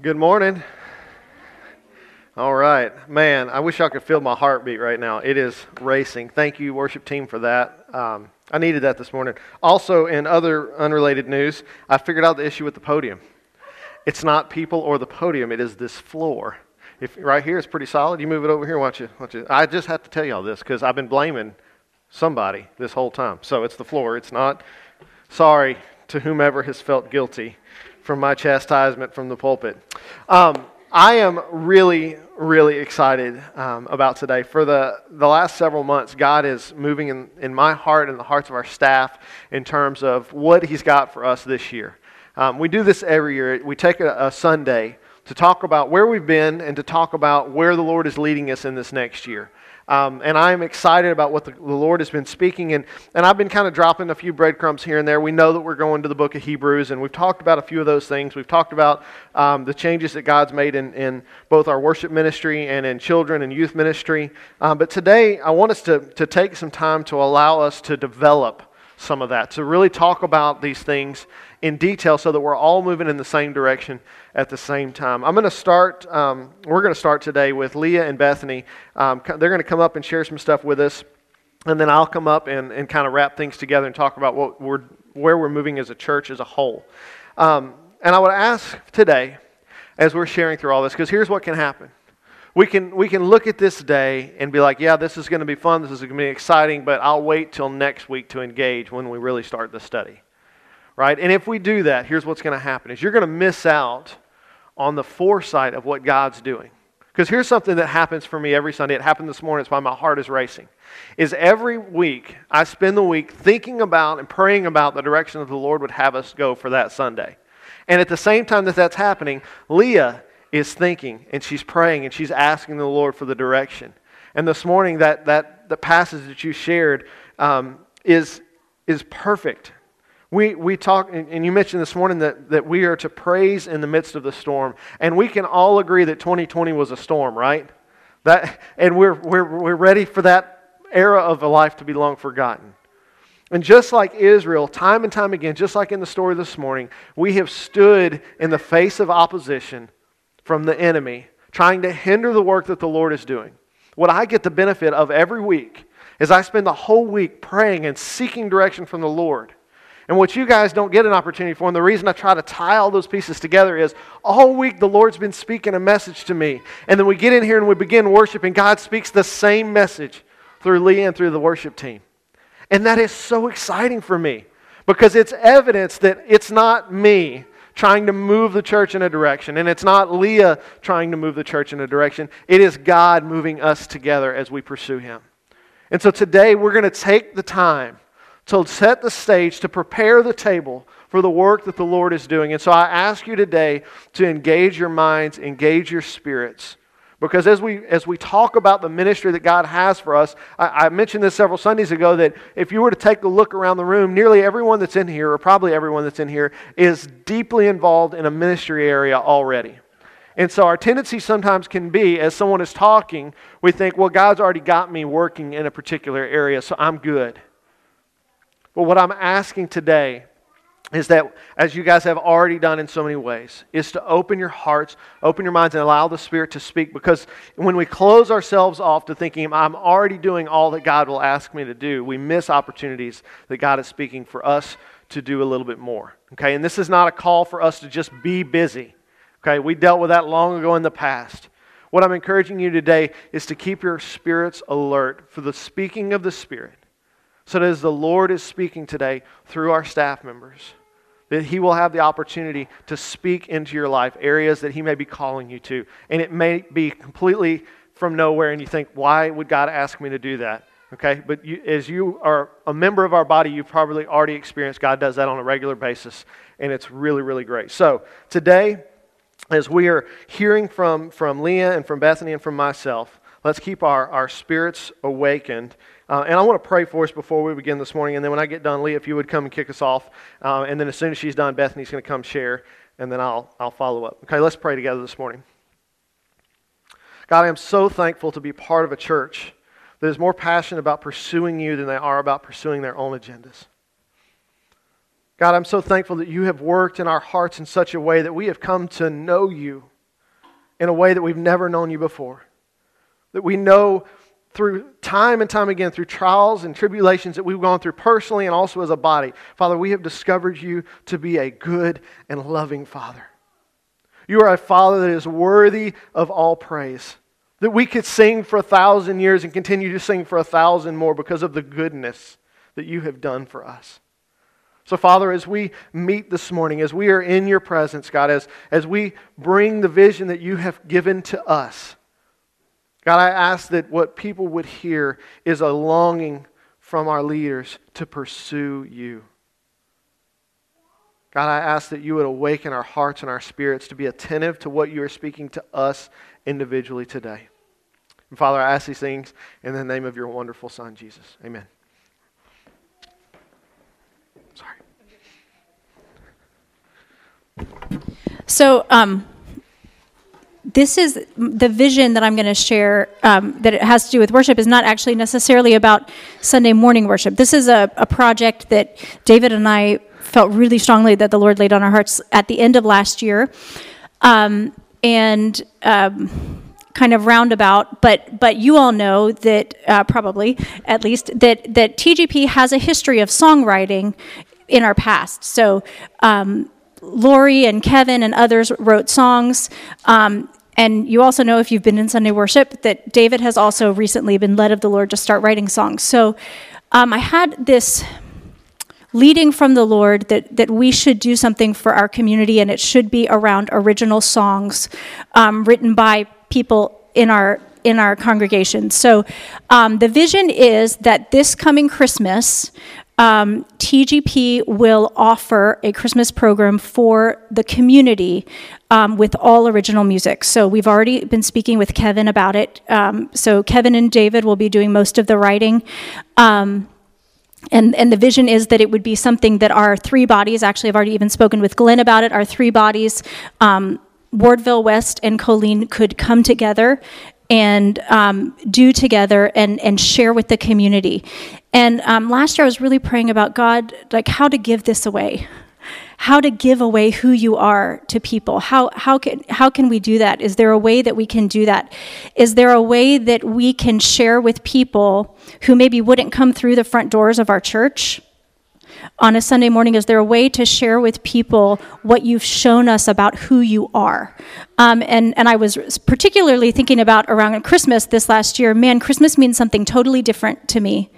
Good morning. All right. Man, I wish I could feel my heartbeat right now. It is racing. Thank you, worship team, for that. I needed that this morning. Also, in other unrelated news, I figured out the issue with the podium. It's not people or the podium. It is this floor. If right here is pretty solid. You move it over here, watch it. I just have to tell y'all this because I've been blaming somebody this whole time. So it's the floor. It's not. Sorry to whomever has felt guilty from my chastisement from the pulpit. I am really, really excited about today. For the last several months, God is moving in my heart and the hearts of our staff in terms of what He's got for us this year. We do this every year. We take a Sunday to talk about where we've been and to talk about where the Lord is leading us in this next year. And I'm excited about what the Lord has been speaking. And I've been kind of dropping a few breadcrumbs here and there. We know that we're going to the book of Hebrews, and we've talked about a few of those things. We've talked about the changes that God's made in both our worship ministry and in children and youth ministry. But today, I want us to take some time to allow us to develop some of that, to really talk about these things in detail so that we're all moving in the same direction at the same time. We're going to start today with Leah and Bethany. They're going to come up and share some stuff with us, and then I'll come up and kind of wrap things together and talk about where we're moving as a church as a whole. And I would ask today, as we're sharing through all this, because here's what can happen. We can look at this day and be like, yeah, this is going to be fun, this is going to be exciting, but I'll wait till next week to engage when we really start the study. Right? And if we do that, here's what's going to happen is you're going to miss out on the foresight of what God's doing. Because here's something that happens for me every Sunday. It happened this morning. It's why my heart is racing. Is every week I spend the week thinking about and praying about the direction that the Lord would have us go for that Sunday. And at the same time that that's happening, Leah is thinking and she's praying and she's asking the Lord for the direction. And this morning that the passage that you shared is perfect. We talk, and you mentioned this morning that we are to praise in the midst of the storm, and we can all agree that 2020 was a storm, right? That, and we're ready for that era of a life to be long forgotten. And just like Israel, time and time again, just like in the story this morning, we have stood in the face of opposition from the enemy, trying to hinder the work that the Lord is doing. What I get the benefit of every week is I spend the whole week praying and seeking direction from the Lord. And what you guys don't get an opportunity for, and the reason I try to tie all those pieces together is all week the Lord's been speaking a message to me. And then we get in here and we begin worship, and God speaks the same message through Leah and through the worship team. And that is so exciting for me because it's evidence that it's not me trying to move the church in a direction, and it's not Leah trying to move the church in a direction. It is God moving us together as we pursue Him. And so today we're going to take the time to set the stage, to prepare the table for the work that the Lord is doing. And so I ask you today to engage your minds, engage your spirits. Because as we talk about the ministry that God has for us, I mentioned this several Sundays ago, that if you were to take a look around the room, nearly everyone that's in here, or probably everyone that's in here, is deeply involved in a ministry area already. And so our tendency sometimes can be, as someone is talking, we think, well, God's already got me working in a particular area, so I'm good. But what I'm asking today is that, as you guys have already done in so many ways, is to open your hearts, open your minds, and allow the Spirit to speak. Because when we close ourselves off to thinking, I'm already doing all that God will ask me to do, we miss opportunities that God is speaking for us to do a little bit more. Okay, and this is not a call for us to just be busy. Okay, we dealt with that long ago in the past. What I'm encouraging you today is to keep your spirits alert for the speaking of the Spirit. So that as the Lord is speaking today through our staff members, that He will have the opportunity to speak into your life, areas that He may be calling you to. And it may be completely from nowhere, and you think, why would God ask me to do that? Okay, but as you are a member of our body, you've probably already experienced God does that on a regular basis, and it's really, really great. So today, as we are hearing from Leah and from Bethany and from myself, let's keep our spirits awakened. And I want to pray for us before we begin this morning. And then when I get done, Leah, if you would come and kick us off. And then as soon as she's done, Bethany's going to come share. And then I'll follow up. Okay, let's pray together this morning. God, I am so thankful to be part of a church that is more passionate about pursuing You than they are about pursuing their own agendas. God, I'm so thankful that You have worked in our hearts in such a way that we have come to know You. in a way that we've never known you before. That we know through time and time again, through trials and tribulations that we've gone through personally and also as a body. Father, we have discovered you to be a good and loving Father. You are a Father that is worthy of all praise. That we could sing for 1,000 years and continue to sing for 1,000 more because of the goodness that you have done for us. So Father, as we meet this morning, as we are in your presence, God, as we bring the vision that you have given to us, God, I ask that what people would hear is a longing from our leaders to pursue you. God, I ask that you would awaken our hearts and our spirits to be attentive to what you are speaking to us individually today. And Father, I ask these things in the name of your wonderful Son, Jesus. Amen. Sorry. So, this is the vision that I'm going to share that it has to do with worship is not actually necessarily about Sunday morning worship. This is a project that David and I felt really strongly that the Lord laid on our hearts at the end of last year, kind of roundabout. But you all know that probably at least that TGP has a history of songwriting in our past. So Lori and Kevin and others wrote songs. And you also know, if you've been in Sunday worship, that David has also recently been led of the Lord to start writing songs. So I had this leading from the Lord that we should do something for our community, and it should be around original songs written by people in our congregation. So the vision is that this coming Christmas, TGP will offer a Christmas program for the community with all original music. So we've already been speaking with Kevin about it. So Kevin and David will be doing most of the writing. And the vision is that it would be something that our three bodies, actually I've already even spoken with Glenn about it, our three bodies, Wardville West and Colleen, could come together and do together and share with the community. And last year I was really praying about God, like how to give this away, how to give away who you are to people. How can we do that? Is there a way that we can do that? Is there a way that we can share with people who maybe wouldn't come through the front doors of our church on a Sunday morning? Is there a way to share with people what you've shown us about who you are? And I was particularly thinking about around Christmas this last year. Man, Christmas means something totally different to me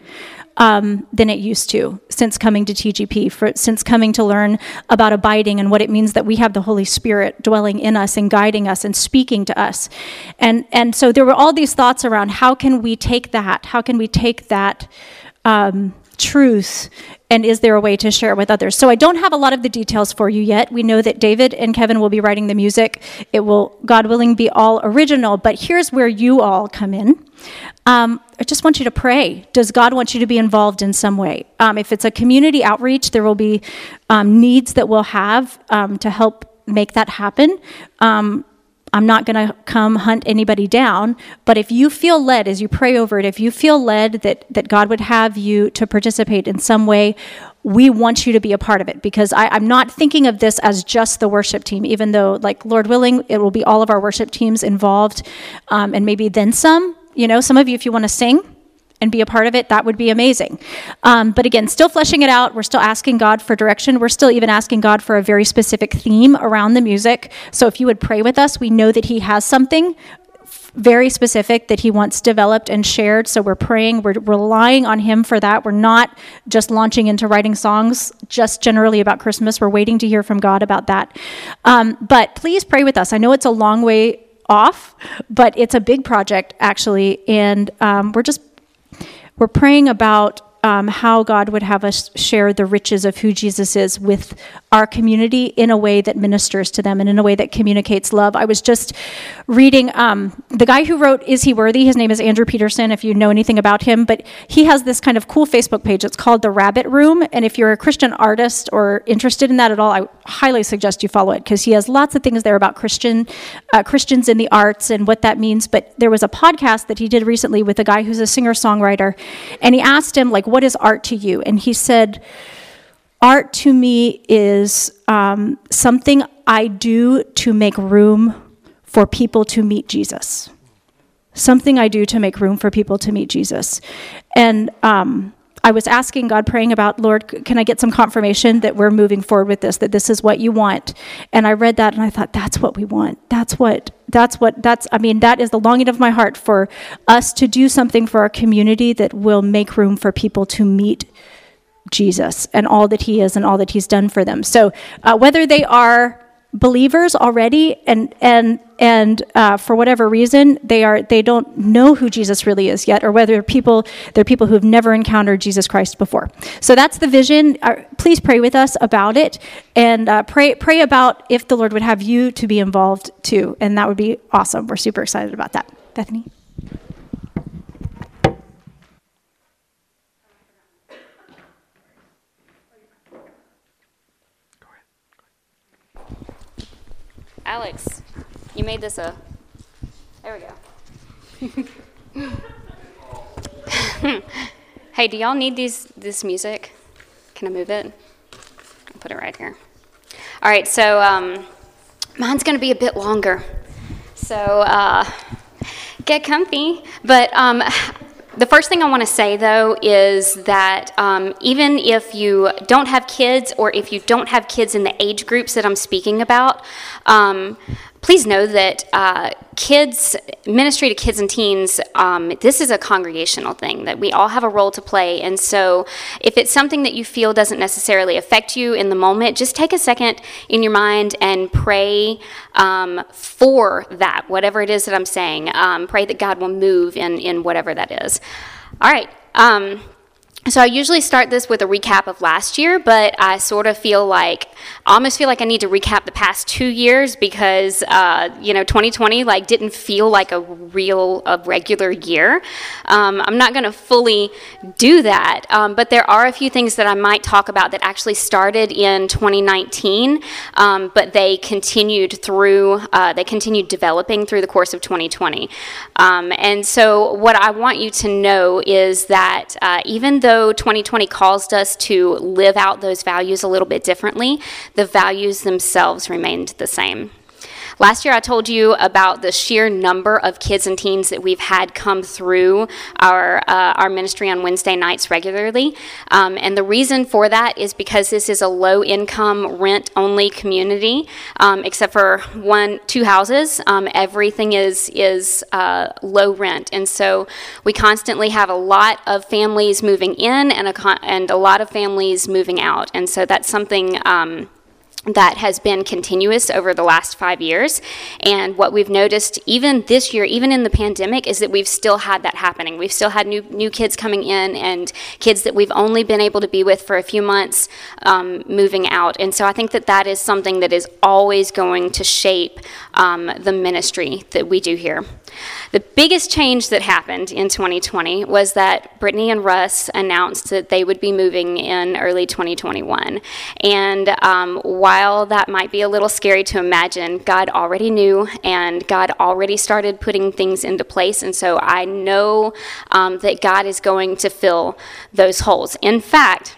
than it used to since coming to TGP, since coming to learn about abiding and what it means that we have the Holy Spirit dwelling in us and guiding us and speaking to us. And so there were all these thoughts around how can we take that? How can we take that truth, and is there a way to share it with others? So I don't have a lot of the details for you yet. We know that David and Kevin will be writing the music. It will, God willing, be all original, but here's where you all come in. I just want you to pray. Does God want you to be involved in some way? If it's a community outreach, there will be needs that we'll have to help make that happen. I'm not going to come hunt anybody down, but if you feel led, as you pray over it, if you feel led that God would have you to participate in some way, we want you to be a part of it, because I'm not thinking of this as just the worship team, even though, like, Lord willing, it will be all of our worship teams involved, and maybe then some. You know, some of you, if you want to sing and be a part of it, that would be amazing. But again, still fleshing it out. We're still asking God for direction. We're still even asking God for a very specific theme around the music. So if you would pray with us, we know that he has something very specific that he wants developed and shared. So we're praying, we're relying on him for that. We're not just launching into writing songs just generally about Christmas. We're waiting to hear from God about that. But please pray with us. I know it's a long way off, but it's a big project actually. And we're praying about how God would have us share the riches of who Jesus is with our community in a way that ministers to them and in a way that communicates love. I was just reading the guy who wrote Is He Worthy? His name is Andrew Peterson, if you know anything about him. But he has this kind of cool Facebook page. It's called The Rabbit Room. And if you're a Christian artist or interested in that at all, I highly suggest you follow it, because he has lots of things there about Christians in the arts and what that means. But there was a podcast that he did recently with a guy who's a singer-songwriter. And he asked him, like, what is art to you? And he said, art to me is something I do to make room for people to meet Jesus. Something I do to make room for people to meet Jesus. And I was asking God, praying about, Lord, can I get some confirmation that we're moving forward with this, that this is what you want? And I read that and I thought, that's what we want. That is the longing of my heart, for us to do something for our community that will make room for people to meet Jesus and all that he is and all that he's done for them. So whether they are believers already and for whatever reason they don't know who Jesus really is yet, or whether they're people who've never encountered Jesus Christ before. So that's the vision. Please pray with us about it, and pray about if the Lord would have you to be involved too, and that would be awesome. We're super excited about that. Bethany. Alex, you made this there we go. Hey, do y'all need this music? Can I move it? I'll put it right here. All right, so mine's going to be a bit longer. So get comfy. But the first thing I want to say, though, is that even if you don't have kids, or if you don't have kids in the age groups that I'm speaking about, please know that kids, ministry to kids and teens, this is a congregational thing, that we all have a role to play. And so if it's something that you feel doesn't necessarily affect you in the moment, just take a second in your mind and pray for that, whatever it is that I'm saying. Pray that God will move in whatever that is. All right. So I usually start this with a recap of last year, but I almost feel like I need to recap the past 2 years, because 2020 didn't feel like a regular year. I'm not going to fully do that, but there are a few things that I might talk about that actually started in 2019, but they continued developing through the course of 2020. And so what I want you to know is that even though 2020 caused us to live out those values a little bit differently, the values themselves remained the same. Last year, I told you about the sheer number of kids and teens that we've had come through our ministry on Wednesday nights regularly, and the reason for that is because this is a low-income, rent-only community, except for 2 houses. Everything is low rent, and so we constantly have a lot of families moving in and a lot of families moving out, and so that's something that has been continuous over the last 5 years. And what we've noticed even this year, even in the pandemic, is that we've still had that happening. We've still had new kids coming in, and kids that we've only been able to be with for a few months moving out. And so I think that is something that is always going to shape the ministry that we do here. The biggest change that happened in 2020 was that Brittany and Russ announced that they would be moving in early 2021. And while that might be a little scary to imagine, God already knew, and God already started putting things into place. And so I know that God is going to fill those holes. In fact,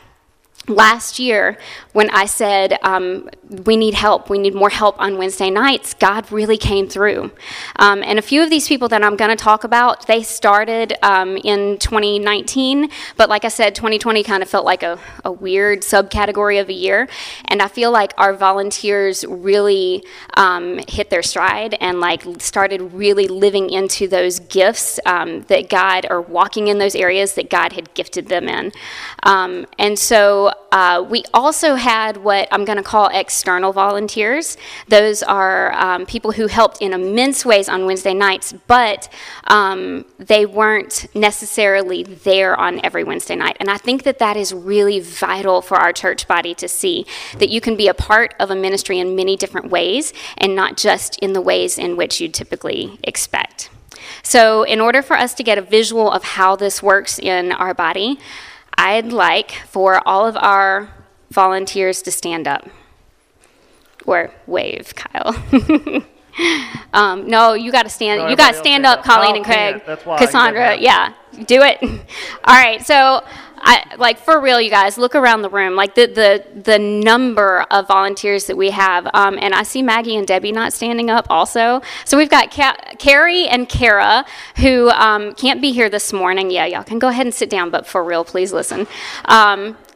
last year, when I said we need more help on Wednesday nights, God really came through. And a few of these people that I'm going to talk about, they started in 2019, but like I said, 2020 kind of felt like a weird subcategory of a year, and I feel like our volunteers really hit their stride and started really living into those gifts that God, or walking in those areas that God had gifted them in. And so we also had what I'm going to call external volunteers. Those are people who helped in immense ways on Wednesday nights, but they weren't necessarily there on every Wednesday night. And I think that is really vital for our church body to see, that you can be a part of a ministry in many different ways and not just in the ways in which you typically expect. So in order for us to get a visual of how this works in our body, I'd like for all of our volunteers to stand up, or wave, Kyle. No, you got to stand. No, you got to stand up, Colleen and Craig, Cassandra. Yeah, do it. All right, so I like, for real, you guys, look around the room, like the number of volunteers that we have. And I see Maggie and Debbie not standing up also. So we've got Carrie and Kara, who can't be here this morning. Yeah, y'all can go ahead and sit down, but for real, please listen.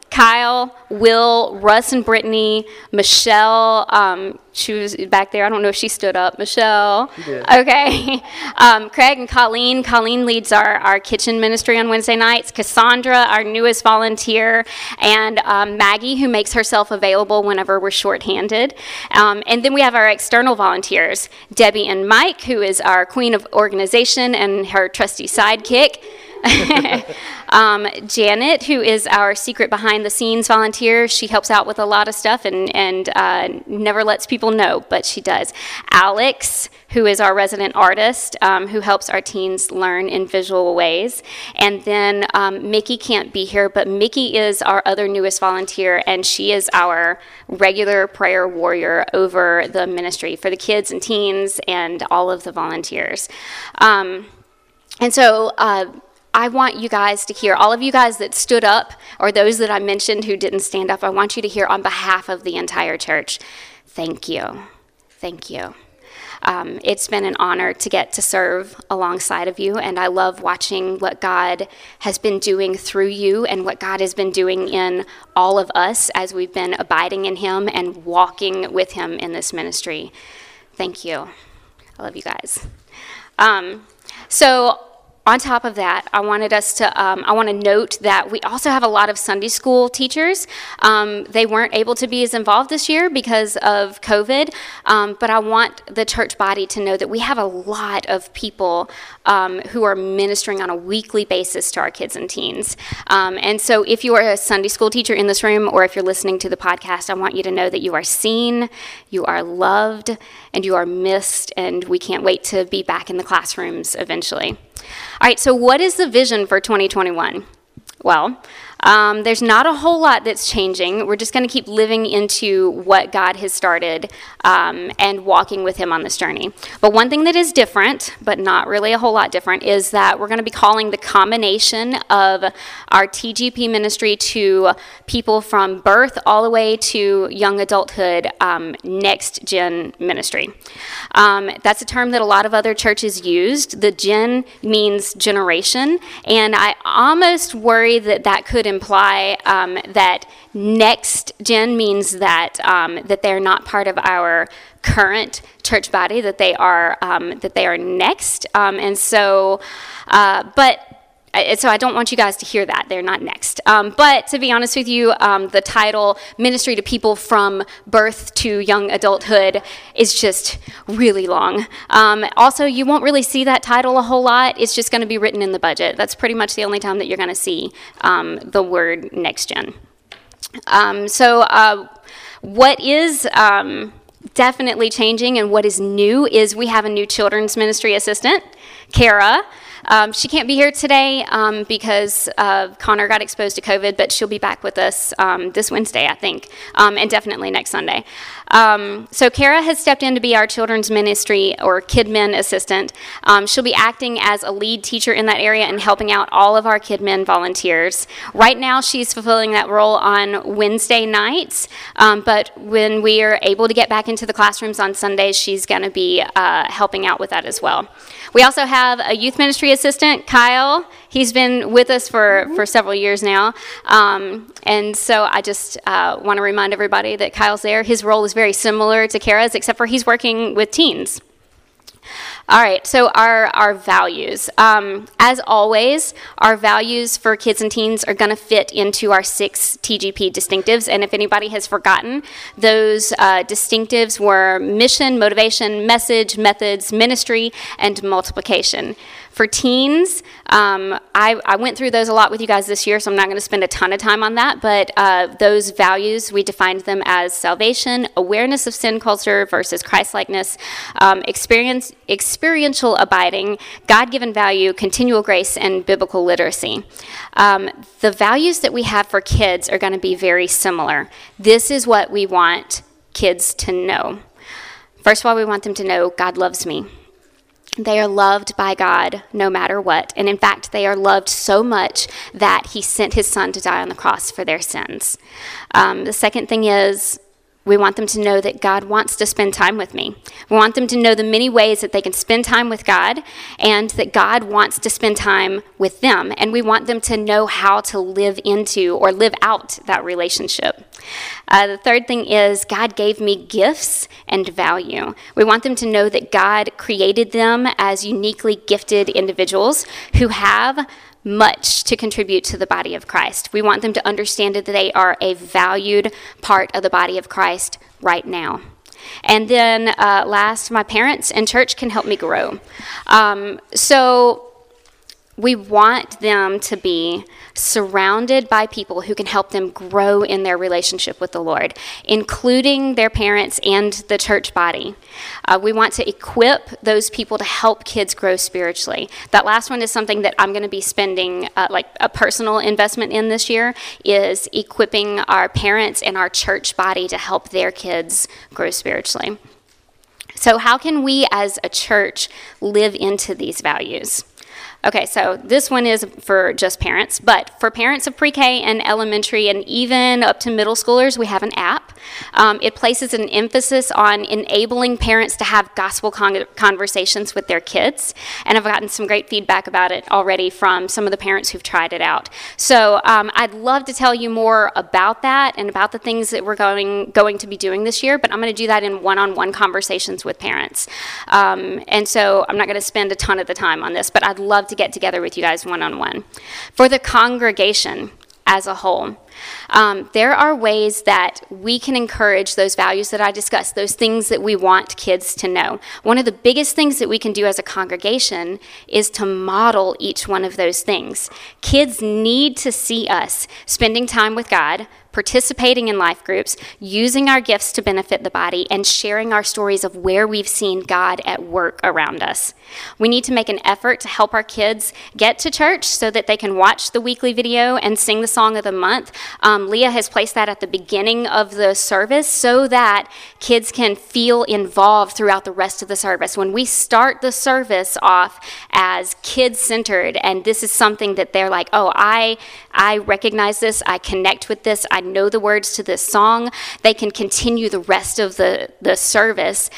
Kyle, Will, Russ and Brittany, Michelle, she was back there. I don't know if she stood up. Michelle. Yeah. Okay. Craig and Colleen. Colleen leads our kitchen ministry on Wednesday nights. Cassandra, our newest volunteer, and Maggie, who makes herself available whenever we're shorthanded. And then we have our external volunteers, Debbie and Mike, who is our queen of organization and her trusty sidekick. Janet, who is our secret behind the scenes volunteer. She helps out with a lot of stuff and never lets people know, but she does. Alex, who is our resident artist, who helps our teens learn in visual ways. And then Mickey can't be here, but Mickey is our other newest volunteer, and she is our regular prayer warrior over the ministry for the kids and teens and all of the volunteers. And so I want you guys to hear, all of you guys that stood up or those that I mentioned who didn't stand up, I want you to hear on behalf of the entire church, thank you. Thank you. It's been an honor to get to serve alongside of you, and I love watching what God has been doing through you and what God has been doing in all of us as we've been abiding in Him and walking with Him in this ministry. Thank you. I love you guys. So on top of that, I wanted us to, I want to note that we also have a lot of Sunday school teachers. They weren't able to be as involved this year because of COVID, but I want the church body to know that we have a lot of people who are ministering on a weekly basis to our kids and teens. And so if you are a Sunday school teacher in this room, or if you're listening to the podcast, I want you to know that you are seen, you are loved, and you are missed, and we can't wait to be back in the classrooms eventually. All right, so what is the vision for 2021? Well, there's not a whole lot that's changing. We're just going to keep living into what God has started and walking with Him on this journey. But one thing that is different, but not really a whole lot different, is that we're going to be calling the combination of our TGP ministry to people from birth all the way to young adulthood next gen ministry. That's a term that a lot of other churches used. The gen means generation, and I almost worry that that could imply that next gen means that that they're not part of our current church body, that they are next, and so but so I don't want you guys to hear that they're not next, but to be honest with you, the title ministry to people from birth to young adulthood is just really long. Also, you won't really see that title a whole lot. It's just going to be written in the budget. That's pretty much the only time that you're going to see the word next gen. What is definitely changing and what is new is we have a new children's ministry assistant, Kara. She can't be here today because Connor got exposed to COVID, but she'll be back with us this Wednesday, I think, and definitely next Sunday. So Kara has stepped in to be our children's ministry or kidmin assistant. She'll be acting as a lead teacher in that area and helping out all of our kidmin volunteers. Right now, she's fulfilling that role on Wednesday nights, but when we are able to get back into the classrooms on Sundays, she's going to be helping out with that as well. We also have a youth ministry assistant, Kyle. He's been with us for several years now, and so I just want to remind everybody that Kyle's there. His role is very similar to Kara's, except for he's working with teens. All right, so our values. As always, our values for kids and teens are going to fit into our 6 TGP distinctives, and if anybody has forgotten, those distinctives were mission, motivation, message, methods, ministry, and multiplication. For teens, I went through those a lot with you guys this year, so I'm not going to spend a ton of time on that, but those values, we defined them as salvation, awareness of sin culture versus Christ-likeness, experiential abiding, God-given value, continual grace, and biblical literacy. The values that we have for kids are going to be very similar. This is what we want kids to know. First of all, we want them to know God loves me. They are loved by God no matter what. And in fact, they are loved so much that he sent his son to die on the cross for their sins. The second thing is, we want them to know that God wants to spend time with me. We want them to know the many ways that they can spend time with God and that God wants to spend time with them. And we want them to know how to live into or live out that relationship. The third thing is, God gave me gifts and value. We want them to know that God created them as uniquely gifted individuals who have much to contribute to the body of Christ. We want them to understand that they are a valued part of the body of Christ right now. And then last, my parents and church can help me grow. So we want them to be surrounded by people who can help them grow in their relationship with the Lord, including their parents and the church body. We want to equip those people to help kids grow spiritually. That last one is something that I'm going to be spending like a personal investment in this year, is equipping our parents and our church body to help their kids grow spiritually. So how can we as a church live into these values? Okay, so this one is for just parents, but for parents of pre-K and elementary and even up to middle schoolers, we have an app. It places an emphasis on enabling parents to have gospel conversations with their kids, and I've gotten some great feedback about it already from some of the parents who've tried it out. So I'd love to tell you more about that and about the things that we're going to be doing this year, but I'm going to do that in one-on-one conversations with parents. And so I'm not going to spend a ton of the time on this, but I'd love to get together with you guys one-on-one. For the congregation as a whole, there are ways that we can encourage those values that I discussed, those things that we want kids to know. One of the biggest things that we can do as a congregation is to model each one of those things. Kids need to see us spending time with God, participating in life groups, using our gifts to benefit the body, and sharing our stories of where we've seen God at work around us. We need to make an effort to help our kids get to church so that they can watch the weekly video and sing the song of the month. Leah has placed that at the beginning of the service so that kids can feel involved throughout the rest of the service. When we start the service off as kid-centered, and this is something that they're like, oh, I recognize this, I connect with this, I know the words to this song, they can continue the rest of the service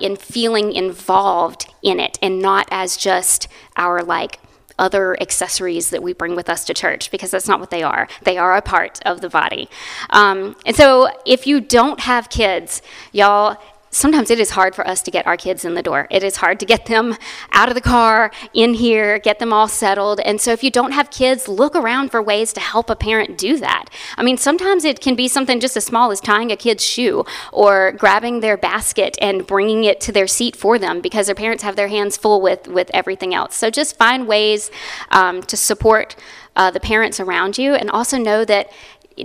in feeling involved in it and not as just our like other accessories that we bring with us to church, because that's not what they are. They are a part of the body. And so if you don't have kids, y'all, sometimes it is hard for us to get our kids in the door. It is hard to get them out of the car, in here, get them all settled. And so if you don't have kids, look around for ways to help a parent do that. I mean, sometimes it can be something just as small as tying a kid's shoe or grabbing their basket and bringing it to their seat for them, because their parents have their hands full with everything else. So just find ways to support the parents around you, and also know that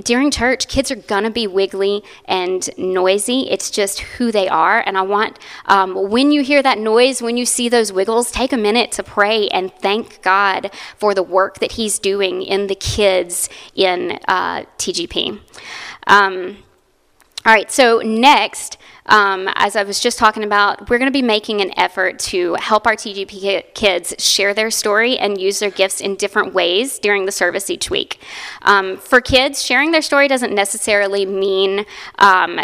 during church, kids are going to be wiggly and noisy. It's just who they are. And I want, when you hear that noise, when you see those wiggles, take a minute to pray and thank God for the work that he's doing in the kids in TGP. All right, so next, as I was just talking about, we're going to be making an effort to help our TGP kids share their story and use their gifts in different ways during the service each week. For kids, sharing their story doesn't necessarily mean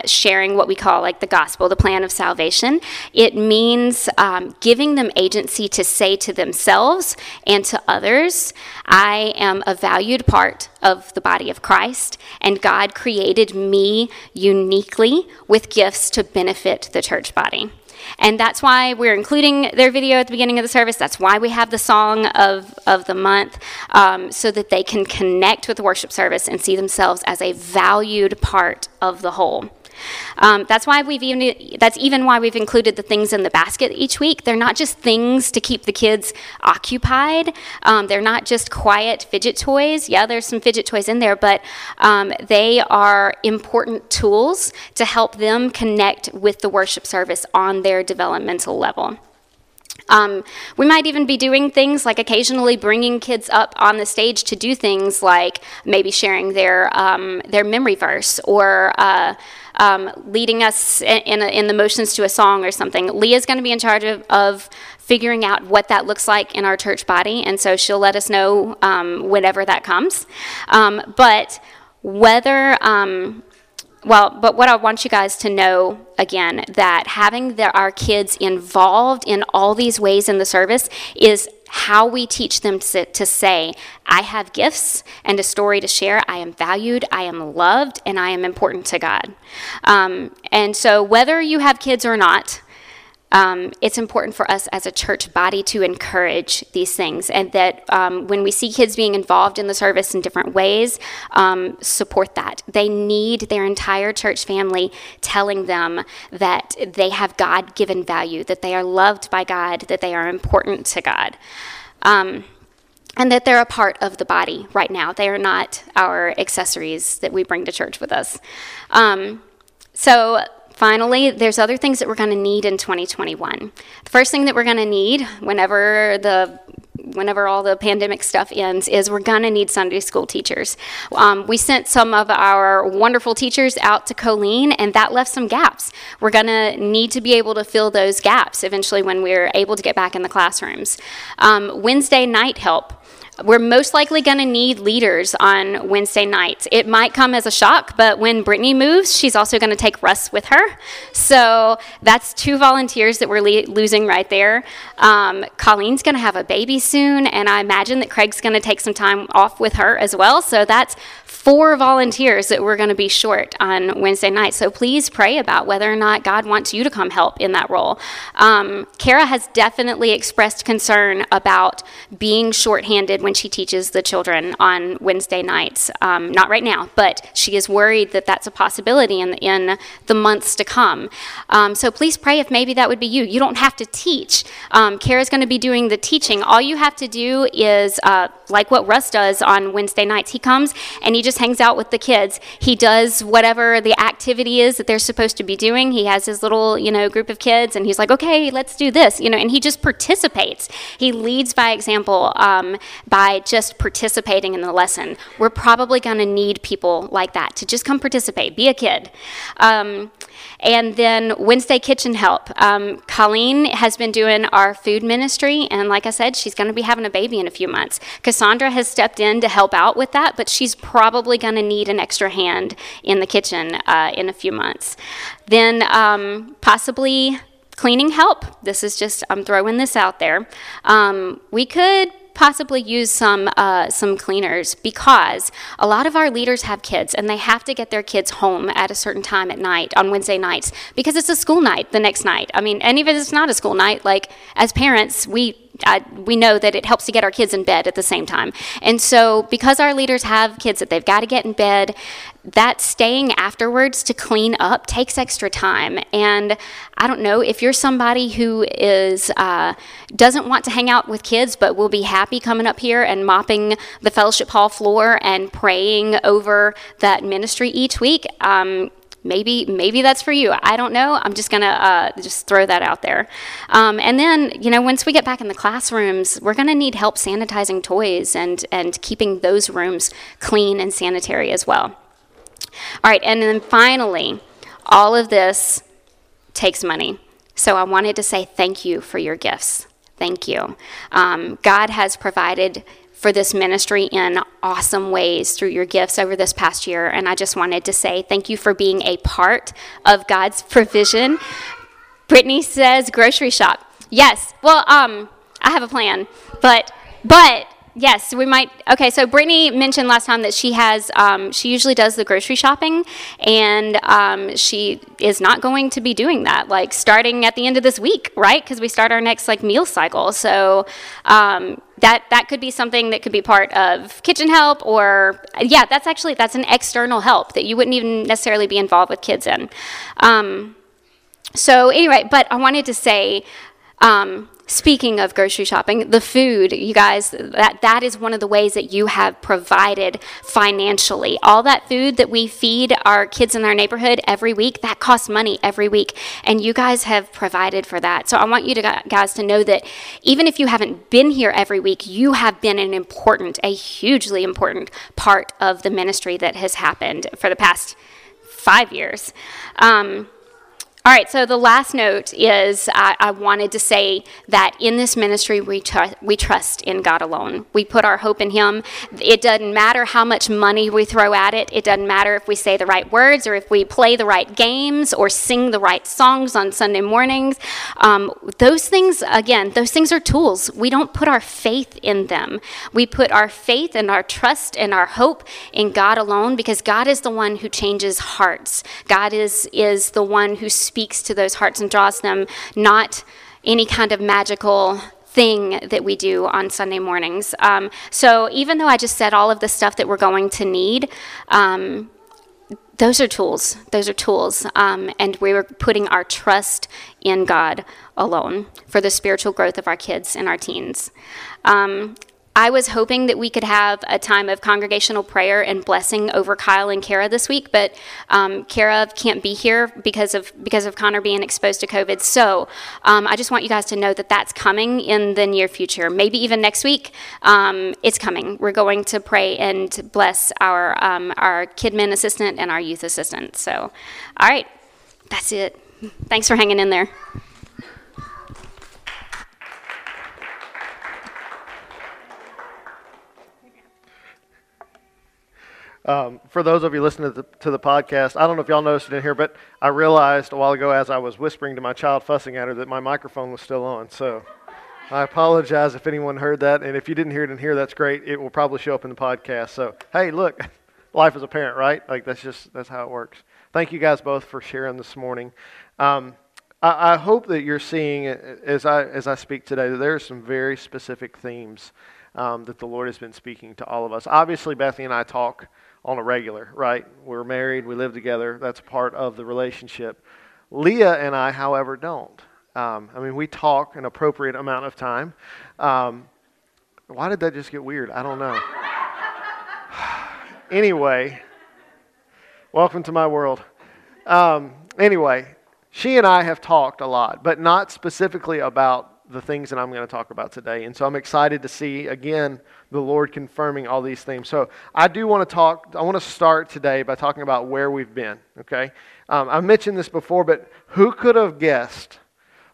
sharing what we call like the gospel, the plan of salvation. It means giving them agency to say to themselves and to others, I am a valued part of the body of Christ, and God created me uniquely with gifts to benefit the church body. And that's why we're including their video at the beginning of the service. That's why we have the song of the month, so that they can connect with the worship service and see themselves as a valued part of the whole. That's even why we've included the things in the basket each week. They're not just things to keep the kids occupied. They're not just quiet fidget toys. Yeah, there's some fidget toys in there, but they are important tools to help them connect with the worship service on their developmental level. We might even be doing things like occasionally bringing kids up on the stage to do things like maybe sharing their memory verse or leading us in the motions to a song or something. Leah's going to be in charge of figuring out what that looks like in our church body, and so she'll let us know whenever that comes. But what I want you guys to know, again, that having our kids involved in all these ways in the service is how we teach them to say, I have gifts and a story to share. I am valued, I am loved, and I am important to God. And so whether you have kids or not, it's important for us as a church body to encourage these things, and that when we see kids being involved in the service in different ways, support that. They need their entire church family telling them that they have God-given value, that they are loved by God, that they are important to God, and that they're a part of the body right now. They are not our accessories that we bring to church with us. Finally, there's other things that we're going to need in 2021. The first thing that we're going to need whenever all the pandemic stuff ends is we're going to need Sunday school teachers. We sent some of our wonderful teachers out to Colleen, and that left some gaps. We're going to need to be able to fill those gaps eventually when we're able to get back in the classrooms. Wednesday night help. We're most likely going to need leaders on Wednesday nights. It might come as a shock, but when Brittany moves, she's also going to take Russ with her. So that's two volunteers that we're losing right there. Colleen's going to have a baby soon, and I imagine that Craig's going to take some time off with her as well. So that's 4 volunteers that we're going to be short on Wednesday night. So please pray about whether or not God wants you to come help in that role. Kara has definitely expressed concern about being shorthanded when she teaches the children on Wednesday nights. Not right now, but she is worried that that's a possibility in the months to come. So please pray if maybe that would be you. You don't have to teach. Kara's going to be doing the teaching. All you have to do is, like what Russ does on Wednesday nights, he comes and he just hangs out with the kids. He does whatever the activity is that they're supposed to be doing. He has his little, group of kids, and he's like, okay, let's do this, and he just participates. He leads by example, by just participating in the lesson. We're probably going to need people like that to just come participate, be a kid. And then Wednesday kitchen help. Colleen has been doing our food ministry, and like I said, she's going to be having a baby in a few months. Cassandra has stepped in to help out with that, but she's probably going to need an extra hand in the kitchen in a few months. Then possibly cleaning help. I'm throwing this out there. We could possibly use some cleaners, because a lot of our leaders have kids, and they have to get their kids home at a certain time at night on Wednesday nights, because it's a school night the next night. And even if it's not a school night, like as parents, we know that it helps to get our kids in bed at the same time. And so because our leaders have kids that they've got to get in bed, that staying afterwards to clean up takes extra time. And I don't know, if you're somebody who doesn't want to hang out with kids but will be happy coming up here and mopping the fellowship hall floor and praying over that ministry each week, maybe that's for you. I don't know. I'm just going to just throw that out there. And then, once we get back in the classrooms, we're going to need help sanitizing toys and keeping those rooms clean and sanitary as well. All right, and then finally, all of this takes money. So I wanted to say thank you for your gifts. Thank you. God has provided for this ministry in awesome ways through your gifts over this past year, and I just wanted to say thank you for being a part of God's provision. Brittany says grocery shop. Yes, well, I have a plan, but yes, we might. Okay, so Brittany mentioned last time that she has, she usually does the grocery shopping, and she is not going to be doing that, starting at the end of this week, right? Because we start our next, meal cycle, so That could be something that could be part of kitchen help, or that's an external help that you wouldn't even necessarily be involved with kids in. So anyway, but I wanted to say Speaking of grocery shopping, the food, you guys, that is one of the ways that you have provided financially. All that food that we feed our kids in our neighborhood every week, that costs money every week, and you guys have provided for that. So I want you guys to know that even if you haven't been here every week, you have been an important, a hugely important part of the ministry that has happened for the past 5 years. All right, so the last note is I wanted to say that in this ministry, we trust in God alone. We put our hope in him. It doesn't matter how much money we throw at it. It doesn't matter if we say the right words or if we play the right games or sing the right songs on Sunday mornings. Those things are tools. We don't put our faith in them. We put our faith and our trust and our hope in God alone, because God is the one who changes hearts. God is the one who speaks to those hearts and draws them, not any kind of magical thing that we do on Sunday mornings. So even though I just said all of the stuff that we're going to need, those are tools. And we were putting our trust in God alone for the spiritual growth of our kids and our teens. I was hoping that we could have a time of congregational prayer and blessing over Kyle and Kara this week, but Kara can't be here because of Connor being exposed to COVID. So I just want you guys to know that that's coming in the near future, maybe even next week. It's coming. We're going to pray and bless our kidmin assistant and our youth assistant. So, all right, that's it. Thanks for hanging in there. For those of you listening to the podcast, I don't know if y'all noticed it in here, but I realized a while ago as I was whispering to my child, fussing at her, that my microphone was still on. So I apologize if anyone heard that. And if you didn't hear it in here, that's great. It will probably show up in the podcast. So, hey, look, life as a parent, right? Like that's how it works. Thank you guys both for sharing this morning. I hope that you're seeing, as I speak today, that there are some very specific themes that the Lord has been speaking to all of us. Obviously, Bethany and I talk on a regular, right? We're married, we live together, that's part of the relationship. Leah and I, however, don't. We talk an appropriate amount of time. Why did that just get weird? I don't know. Anyway, welcome to my world. Anyway, she and I have talked a lot, but not specifically about the things that I'm going to talk about today. And so I'm excited to see, again, the Lord confirming all these things. So I want to start today by talking about where we've been, okay? I mentioned this before, but who could have guessed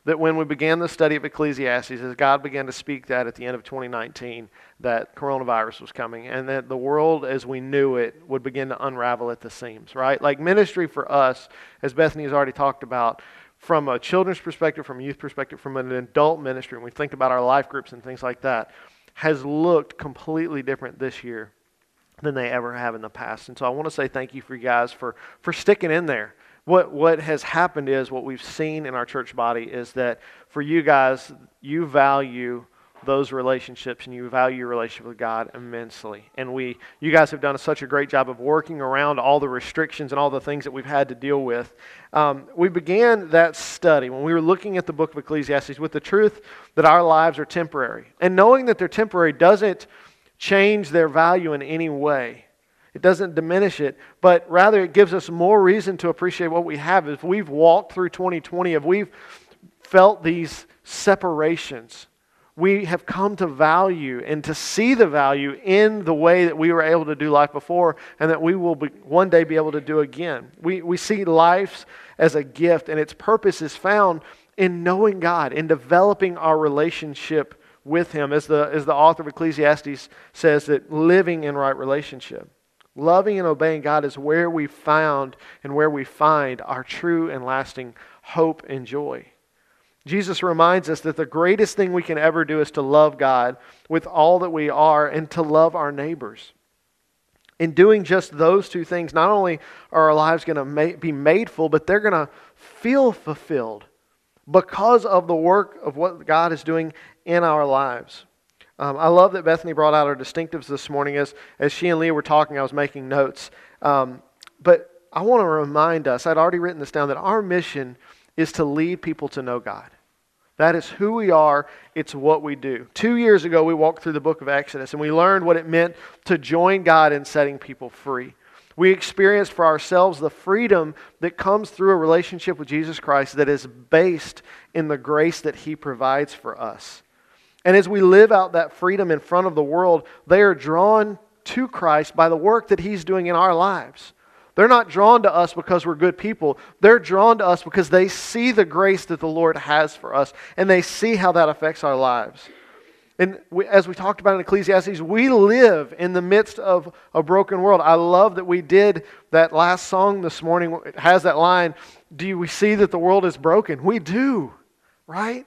that when we began the study of Ecclesiastes, as God began to speak that at the end of 2019, that coronavirus was coming and that the world as we knew it would begin to unravel at the seams, right? Like ministry for us, as Bethany has already talked about, from a children's perspective, from a youth perspective, from an adult ministry, when we think about our life groups and things like that, has looked completely different this year than they ever have in the past. And so I want to say thank you for you guys for sticking in there. What has happened is what we've seen in our church body is that for you guys, you value those relationships and you value your relationship with God immensely. And you guys have done such a great job of working around all the restrictions and all the things that we've had to deal with. We began that study when we were looking at the book of Ecclesiastes with the truth that our lives are temporary. And knowing that they're temporary doesn't change their value in any way. It doesn't diminish it, but rather it gives us more reason to appreciate what we have. If we've walked through 2020, if we've felt these separations, we have come to value and to see the value in the way that we were able to do life before and that we will one day be able to do again. We see life as a gift, and its purpose is found in knowing God, in developing our relationship with Him. As the author of Ecclesiastes says, that living in right relationship, loving and obeying God is where we found and where we find our true and lasting hope and joy. Jesus reminds us that the greatest thing we can ever do is to love God with all that we are and to love our neighbors. In doing just those two things, not only are our lives going to be made full, but they're going to feel fulfilled because of the work of what God is doing in our lives. I love that Bethany brought out our distinctives this morning. As she and Leah were talking, I was making notes. But I want to remind us, I'd already written this down, that our mission is to lead people to know God. That is who we are. It's what we do. 2 years ago, we walked through the book of Exodus, and we learned what it meant to join God in setting people free. We experienced for ourselves the freedom that comes through a relationship with Jesus Christ that is based in the grace that He provides for us. And as we live out that freedom in front of the world, they are drawn to Christ by the work that He's doing in our lives. They're not drawn to us because we're good people. They're drawn to us because they see the grace that the Lord has for us, and they see how that affects our lives. And as we talked about in Ecclesiastes, we live in the midst of a broken world. I love that we did that last song this morning. It has that line, do we see that the world is broken? We do, right?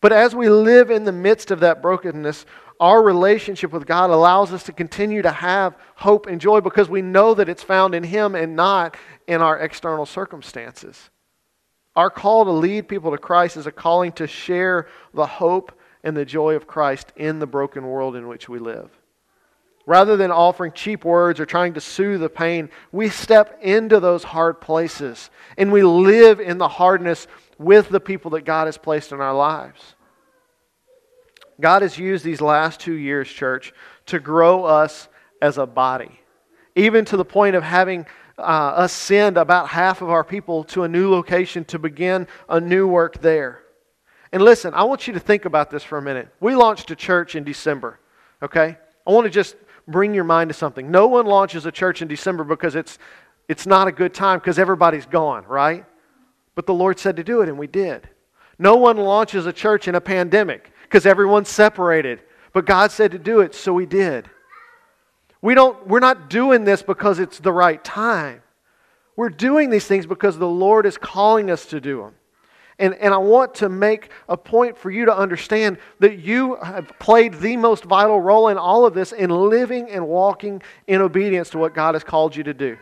But as we live in the midst of that brokenness, our relationship with God allows us to continue to have hope and joy because we know that it's found in Him and not in our external circumstances. Our call to lead people to Christ is a calling to share the hope and the joy of Christ in the broken world in which we live. Rather than offering cheap words or trying to soothe the pain, we step into those hard places and we live in the hardness with the people that God has placed in our lives. God has used these last 2 years, church, to grow us as a body, even to the point of having us send about half of our people to a new location to begin a new work there. And listen, I want you to think about this for a minute. We launched a church in December, okay? I want to just bring your mind to something. No one launches a church in December because it's not a good time because everybody's gone, right? But the Lord said to do it, and we did. No one launches a church in a pandemic because everyone's separated. But God said to do it, so we did. We're not doing this because it's the right time. We're doing these things because the Lord is calling us to do them. And I want to make a point for you to understand that you have played the most vital role in all of this in living and walking in obedience to what God has called you to do.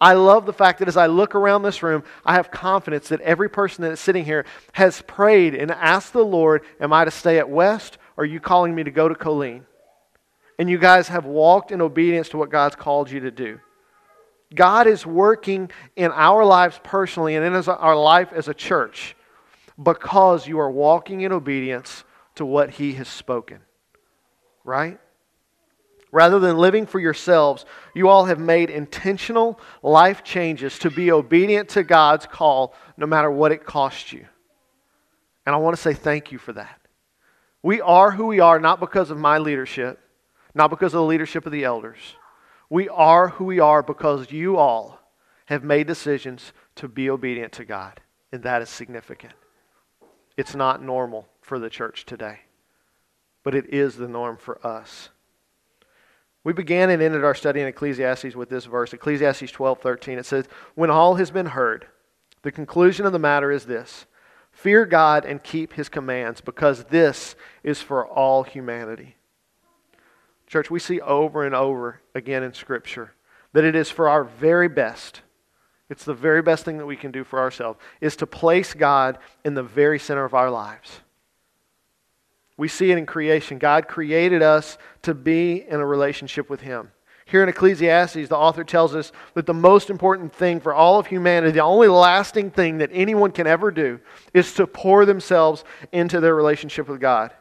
I love the fact that as I look around this room, I have confidence that every person that is sitting here has prayed and asked the Lord, am I to stay at West, or are you calling me to go to Colleen? And you guys have walked in obedience to what God's called you to do. God is working in our lives personally and in our life as a church because you are walking in obedience to what He has spoken, right? Rather than living for yourselves, you all have made intentional life changes to be obedient to God's call no matter what it costs you. And I want to say thank you for that. We are who we are not because of my leadership, not because of the leadership of the elders. We are who we are because you all have made decisions to be obedient to God. And that is significant. It's not normal for the church today, but it is the norm for us. We began and ended our study in Ecclesiastes with this verse, Ecclesiastes 12:13. It says, when all has been heard, the conclusion of the matter is this, fear God and keep His commands, because this is for all humanity. Church, we see over and over again in Scripture that it is for our very best, it's the very best thing that we can do for ourselves, is to place God in the very center of our lives. We see it in creation. God created us to be in a relationship with Him. Here in Ecclesiastes, the author tells us that the most important thing for all of humanity, the only lasting thing that anyone can ever do, is to pour themselves into their relationship with God.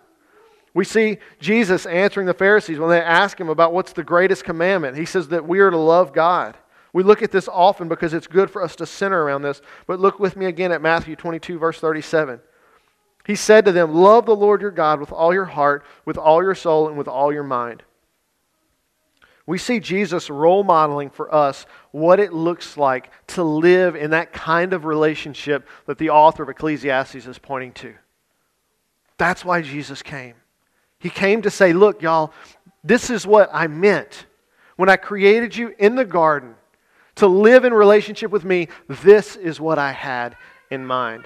We see Jesus answering the Pharisees when they ask Him about what's the greatest commandment. He says that we are to love God. We look at this often because it's good for us to center around this, but look with me again at Matthew 22, verse 37. He said to them, love the Lord your God with all your heart, with all your soul, and with all your mind. We see Jesus role modeling for us what it looks like to live in that kind of relationship that the author of Ecclesiastes is pointing to. That's why Jesus came. He came to say, look, y'all, this is what I meant. When I created you in the garden to live in relationship with me, this is what I had in mind.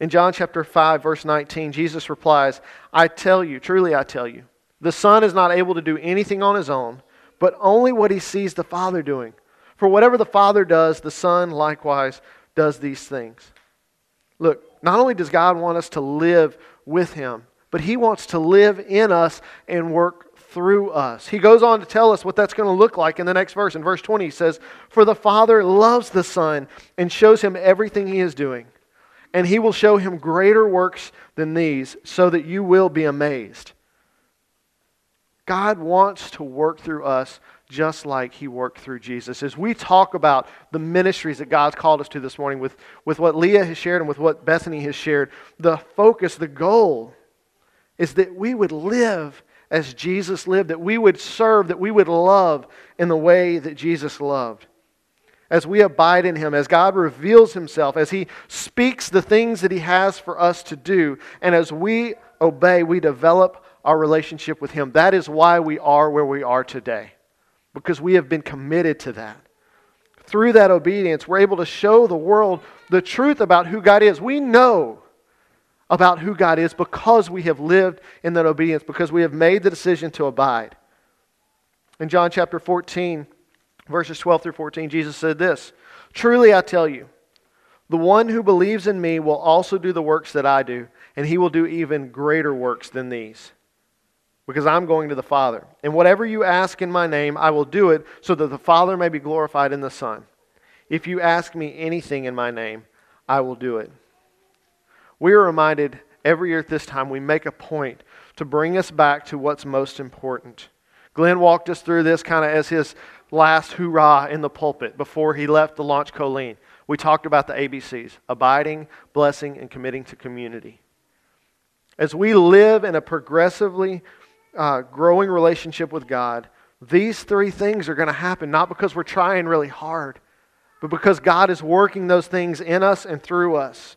In John chapter 5, verse 19, Jesus replies, I tell you, truly I tell you, the Son is not able to do anything on His own, but only what He sees the Father doing. For whatever the Father does, the Son likewise does these things. Look, not only does God want us to live with Him, but He wants to live in us and work through us. He goes on to tell us what that's going to look like in the next verse. In verse 20, He says, for the Father loves the Son and shows Him everything He is doing. and he will show him greater works than these, so that you will be amazed. God wants to work through us just like he worked through Jesus. As we talk about the ministries that God's called us to this morning, with what Leah has shared and with what Bethany has shared, the focus, the goal is that we would live as Jesus lived, that we would serve, that we would love in the way that Jesus loved. As we abide in him, as God reveals himself, as he speaks the things that he has for us to do, and as we obey, we develop our relationship with him. That is why we are where we are today, because we have been committed to that. Through that obedience, we're able to show the world the truth about who God is. We know about who God is because we have lived in that obedience, because we have made the decision to abide. In John chapter 14, verses 12 through 14, Jesus said this, "Truly I tell you, the one who believes in me will also do the works that I do, and he will do even greater works than these, because I'm going to the Father. And whatever you ask in my name, I will do it, so that the Father may be glorified in the Son. If you ask me anything in my name, I will do it." We are reminded every year at this time, we make a point to bring us back to what's most important. Glenn walked us through this kind of as his last hoorah in the pulpit before he left to launch Colleen. We talked about the ABCs, abiding, blessing, and committing to community. As we live in a progressively growing relationship with God, these three things are going to happen, not because we're trying really hard, but because God is working those things in us and through us.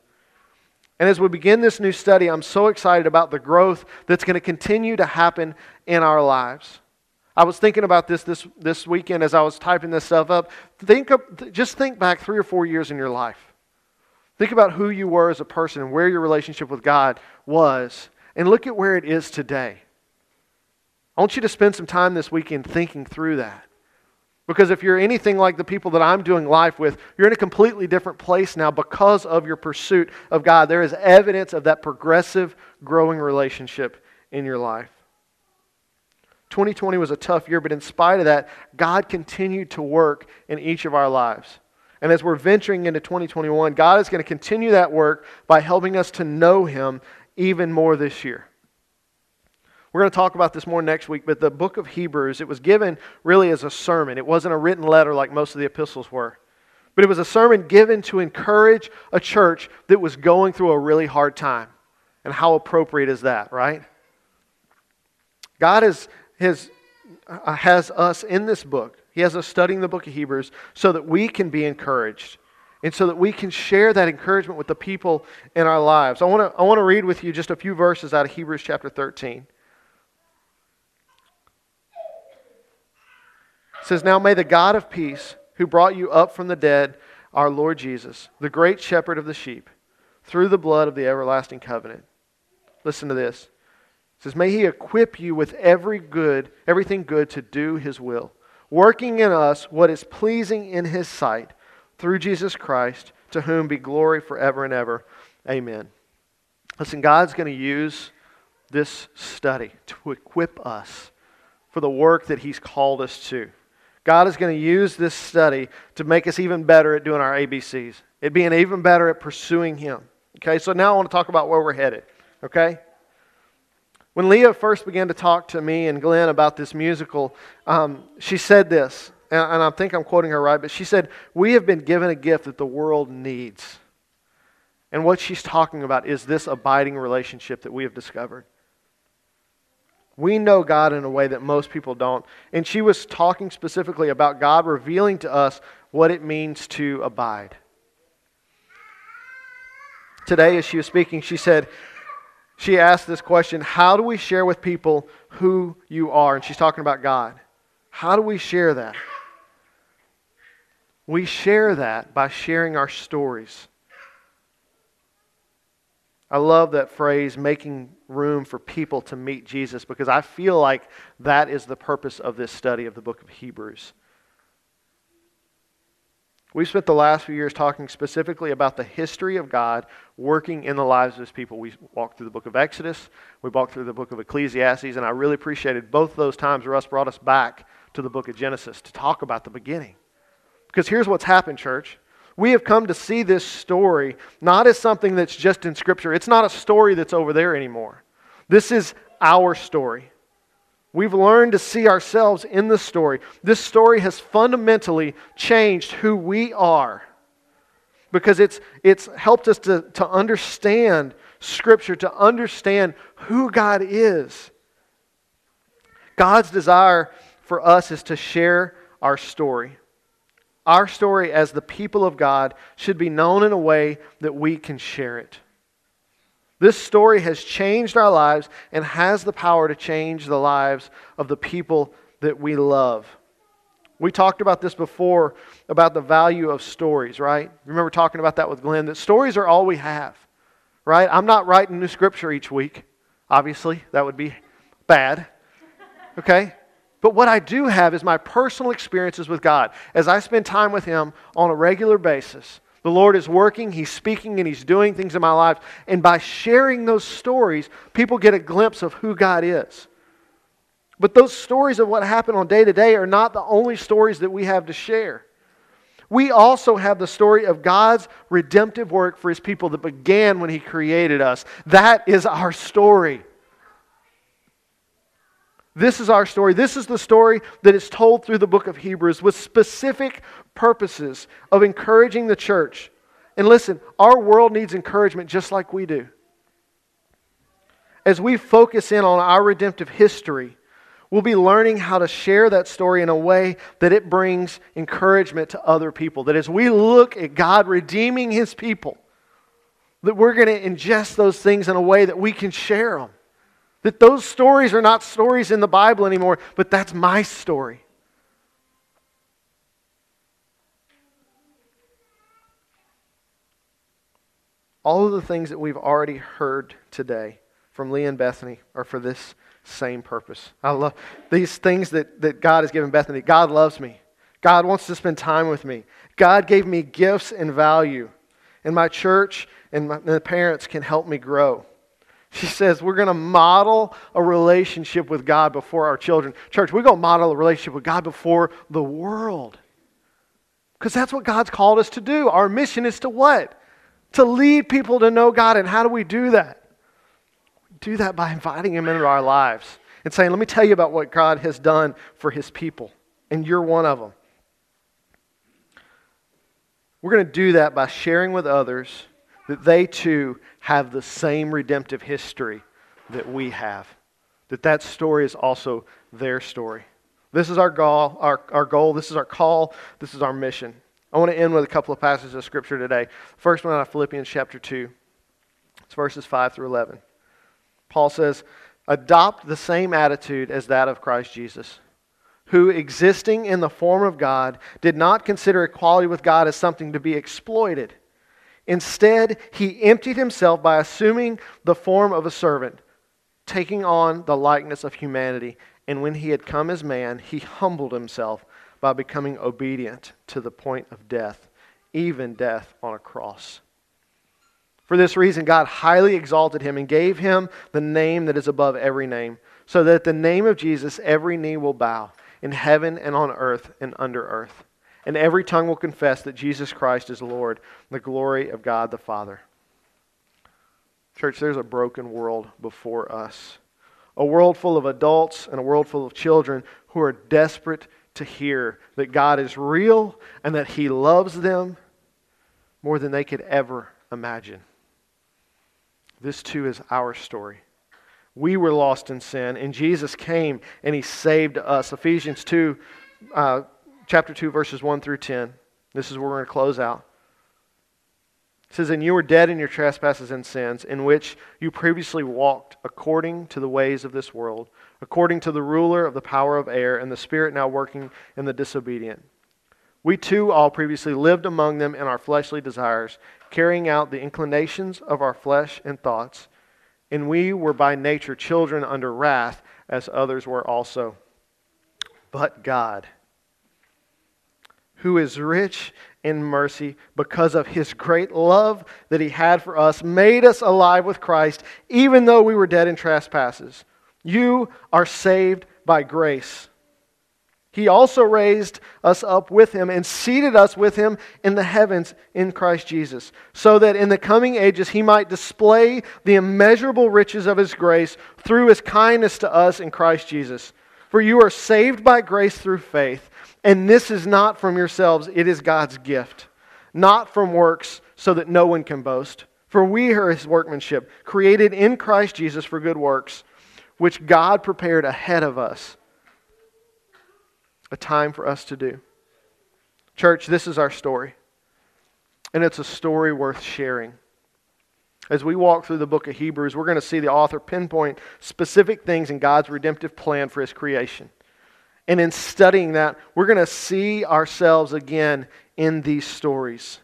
And as we begin this new study, I'm so excited about the growth that's going to continue to happen in our lives. I was thinking about this weekend as I was typing this stuff up. Just think back 3 or 4 years in your life. Think about who you were as a person and where your relationship with God was, and look at where it is today. I want you to spend some time this weekend thinking through that. Because if you're anything like the people that I'm doing life with, you're in a completely different place now because of your pursuit of God. There is evidence of that progressive, growing relationship in your life. 2020 was a tough year, but in spite of that, God continued to work in each of our lives. And as we're venturing into 2021, God is going to continue that work by helping us to know him even more this year. We're going to talk about this more next week, but the book of Hebrews, it was given really as a sermon. It wasn't a written letter like most of the epistles were. But it was a sermon given to encourage a church that was going through a really hard time. And how appropriate is that, right? God has us in this book. He has us studying the book of Hebrews so that we can be encouraged and so that we can share that encouragement with the people in our lives. I want to read with you just a few verses out of Hebrews chapter 13. It says, "Now may the God of peace, who brought you up from the dead, our Lord Jesus, the great shepherd of the sheep, through the blood of the everlasting covenant." Listen to this. It says, "May he equip you with everything good to do his will, working in us what is pleasing in his sight, through Jesus Christ, to whom be glory forever and ever. Amen." Listen, God's going to use this study to equip us for the work that he's called us to. God is going to use this study to make us even better at doing our ABCs, at being even better at pursuing him. Okay, so now I want to talk about where we're headed, okay? When Leah first began to talk to me and Glenn about this musical, she said this, and I think I'm quoting her right, but she said, "We have been given a gift that the world needs." And what she's talking about is this abiding relationship that we have discovered. We know God in a way that most people don't. And she was talking specifically about God revealing to us what it means to abide. Today, as she was speaking, she asked this question, "How do we share with people who you are?" And she's talking about God. How do we share that? We share that by sharing our stories. I love that phrase, making room for people to meet Jesus, because I feel like that is the purpose of this study of the book of Hebrews. We've spent the last few years talking specifically about the history of God working in the lives of his people. We walked through the book of Exodus, we walked through the book of Ecclesiastes, and I really appreciated both those times Russ brought us back to the book of Genesis to talk about the beginning. Because here's what's happened, church. We have come to see this story not as something that's just in Scripture. It's not a story that's over there anymore. This is our story. We've learned to see ourselves in this story. This story has fundamentally changed who we are because it's helped us to understand Scripture, to understand who God is. God's desire for us is to share our story. Our story as the people of God should be known in a way that we can share it. This story has changed our lives and has the power to change the lives of the people that we love. We talked about this before, about the value of stories, right? Remember talking about that with Glenn, that stories are all we have, right? I'm not writing new Scripture each week, obviously. That would be bad, okay? But what I do have is my personal experiences with God. As I spend time with Him on a regular basis, the Lord is working, He's speaking, and He's doing things in my life. And by sharing those stories, people get a glimpse of who God is. But those stories of what happened on day to day are not the only stories that we have to share. We also have the story of God's redemptive work for His people that began when He created us. That is our story. This is our story. This is the story that is told through the book of Hebrews with specific purposes of encouraging the church. And listen, our world needs encouragement just like we do. As we focus in on our redemptive history, we'll be learning how to share that story in a way that it brings encouragement to other people. That as we look at God redeeming His people, that we're going to ingest those things in a way that we can share them. That those stories are not stories in the Bible anymore, but that's my story. All of the things that we've already heard today from Leah and Bethany are for this same purpose. I love these things that God has given Bethany. God loves me. God wants to spend time with me. God gave me gifts and value. And my church and the parents can help me grow. She says we're going to model a relationship with God before our children. Church, we're going to model a relationship with God before the world. Because that's what God's called us to do. Our mission is to what? To lead people to know God. And how do we do that? We do that by inviting Him into our lives and saying, let me tell you about what God has done for His people. And you're one of them. We're going to do that by sharing with others that they too have the same redemptive history that we have. That story is also their story. This is our goal, this is our call, this is our mission. I want to end with a couple of passages of Scripture today. First one out of Philippians chapter 2. It's verses 5 through 11. Paul says, adopt the same attitude as that of Christ Jesus, who existing in the form of God did not consider equality with God as something to be exploited. Instead, He emptied Himself by assuming the form of a servant, taking on the likeness of humanity. And when He had come as man, He humbled Himself by becoming obedient to the point of death, even death on a cross. For this reason, God highly exalted Him and gave Him the name that is above every name, so that at the name of Jesus every knee will bow, in heaven and on earth and under earth. And every tongue will confess that Jesus Christ is Lord, the glory of God the Father. Church, there's a broken world before us. A world full of adults and a world full of children who are desperate to hear that God is real and that He loves them more than they could ever imagine. This too is our story. We were lost in sin, and Jesus came and He saved us. Ephesians 2 Chapter 2, verses 1 through 10. This is where we're going to close out. It says, and you were dead in your trespasses and sins, in which you previously walked according to the ways of this world, according to the ruler of the power of air, and the spirit now working in the disobedient. We too all previously lived among them in our fleshly desires, carrying out the inclinations of our flesh and thoughts, and we were by nature children under wrath, as others were also. But God, who is rich in mercy, because of His great love that He had for us, made us alive with Christ, even though we were dead in trespasses. You are saved by grace. He also raised us up with him and seated us with him in the heavens in Christ Jesus, so that in the coming ages he might display the immeasurable riches of his grace through his kindness to us in Christ Jesus. For you are saved by grace through faith, and this is not from yourselves, it is God's gift, not from works, so that no one can boast. For we are his workmanship, created in Christ Jesus for good works, which God prepared ahead of us, a time for us to do. Church, this is our story, and it's a story worth sharing. As we walk through the book of Hebrews, we're going to see the author pinpoint specific things in God's redemptive plan for his creation. And in studying that, we're going to see ourselves again in these stories.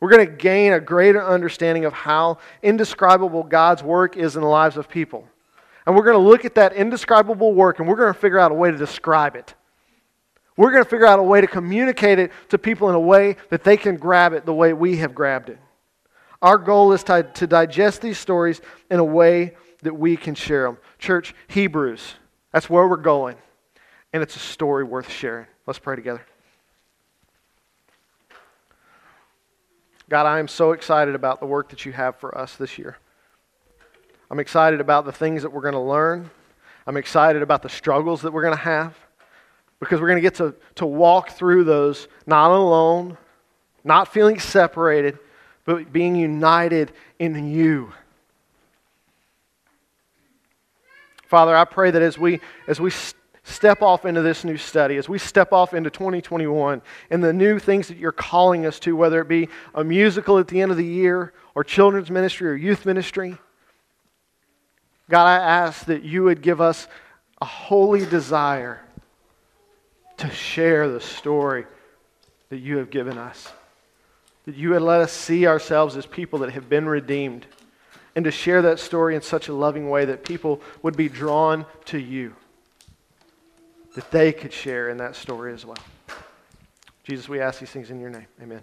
We're going to gain a greater understanding of how indescribable God's work is in the lives of people. And we're going to look at that indescribable work, and we're going to figure out a way to describe it. We're going to figure out a way to communicate it to people in a way that they can grab it the way we have grabbed it. Our goal is to digest these stories in a way that we can share them. Church, Hebrews, that's where we're going. And it's a story worth sharing. Let's pray together. God, I am so excited about the work that you have for us this year. I'm excited about the things that we're going to learn. I'm excited about the struggles that we're going to have, because we're going to get to walk through those not alone, not feeling separated, but being united in you. Father, I pray that as we step off into this new study, as we step off into 2021 and the new things that you're calling us to, whether it be a musical at the end of the year or children's ministry or youth ministry, God, I ask that you would give us a holy desire to share the story that you have given us, that you would let us see ourselves as people that have been redeemed, and to share that story in such a loving way that people would be drawn to you, that they could share in that story as well. Jesus, we ask these things in your name. Amen.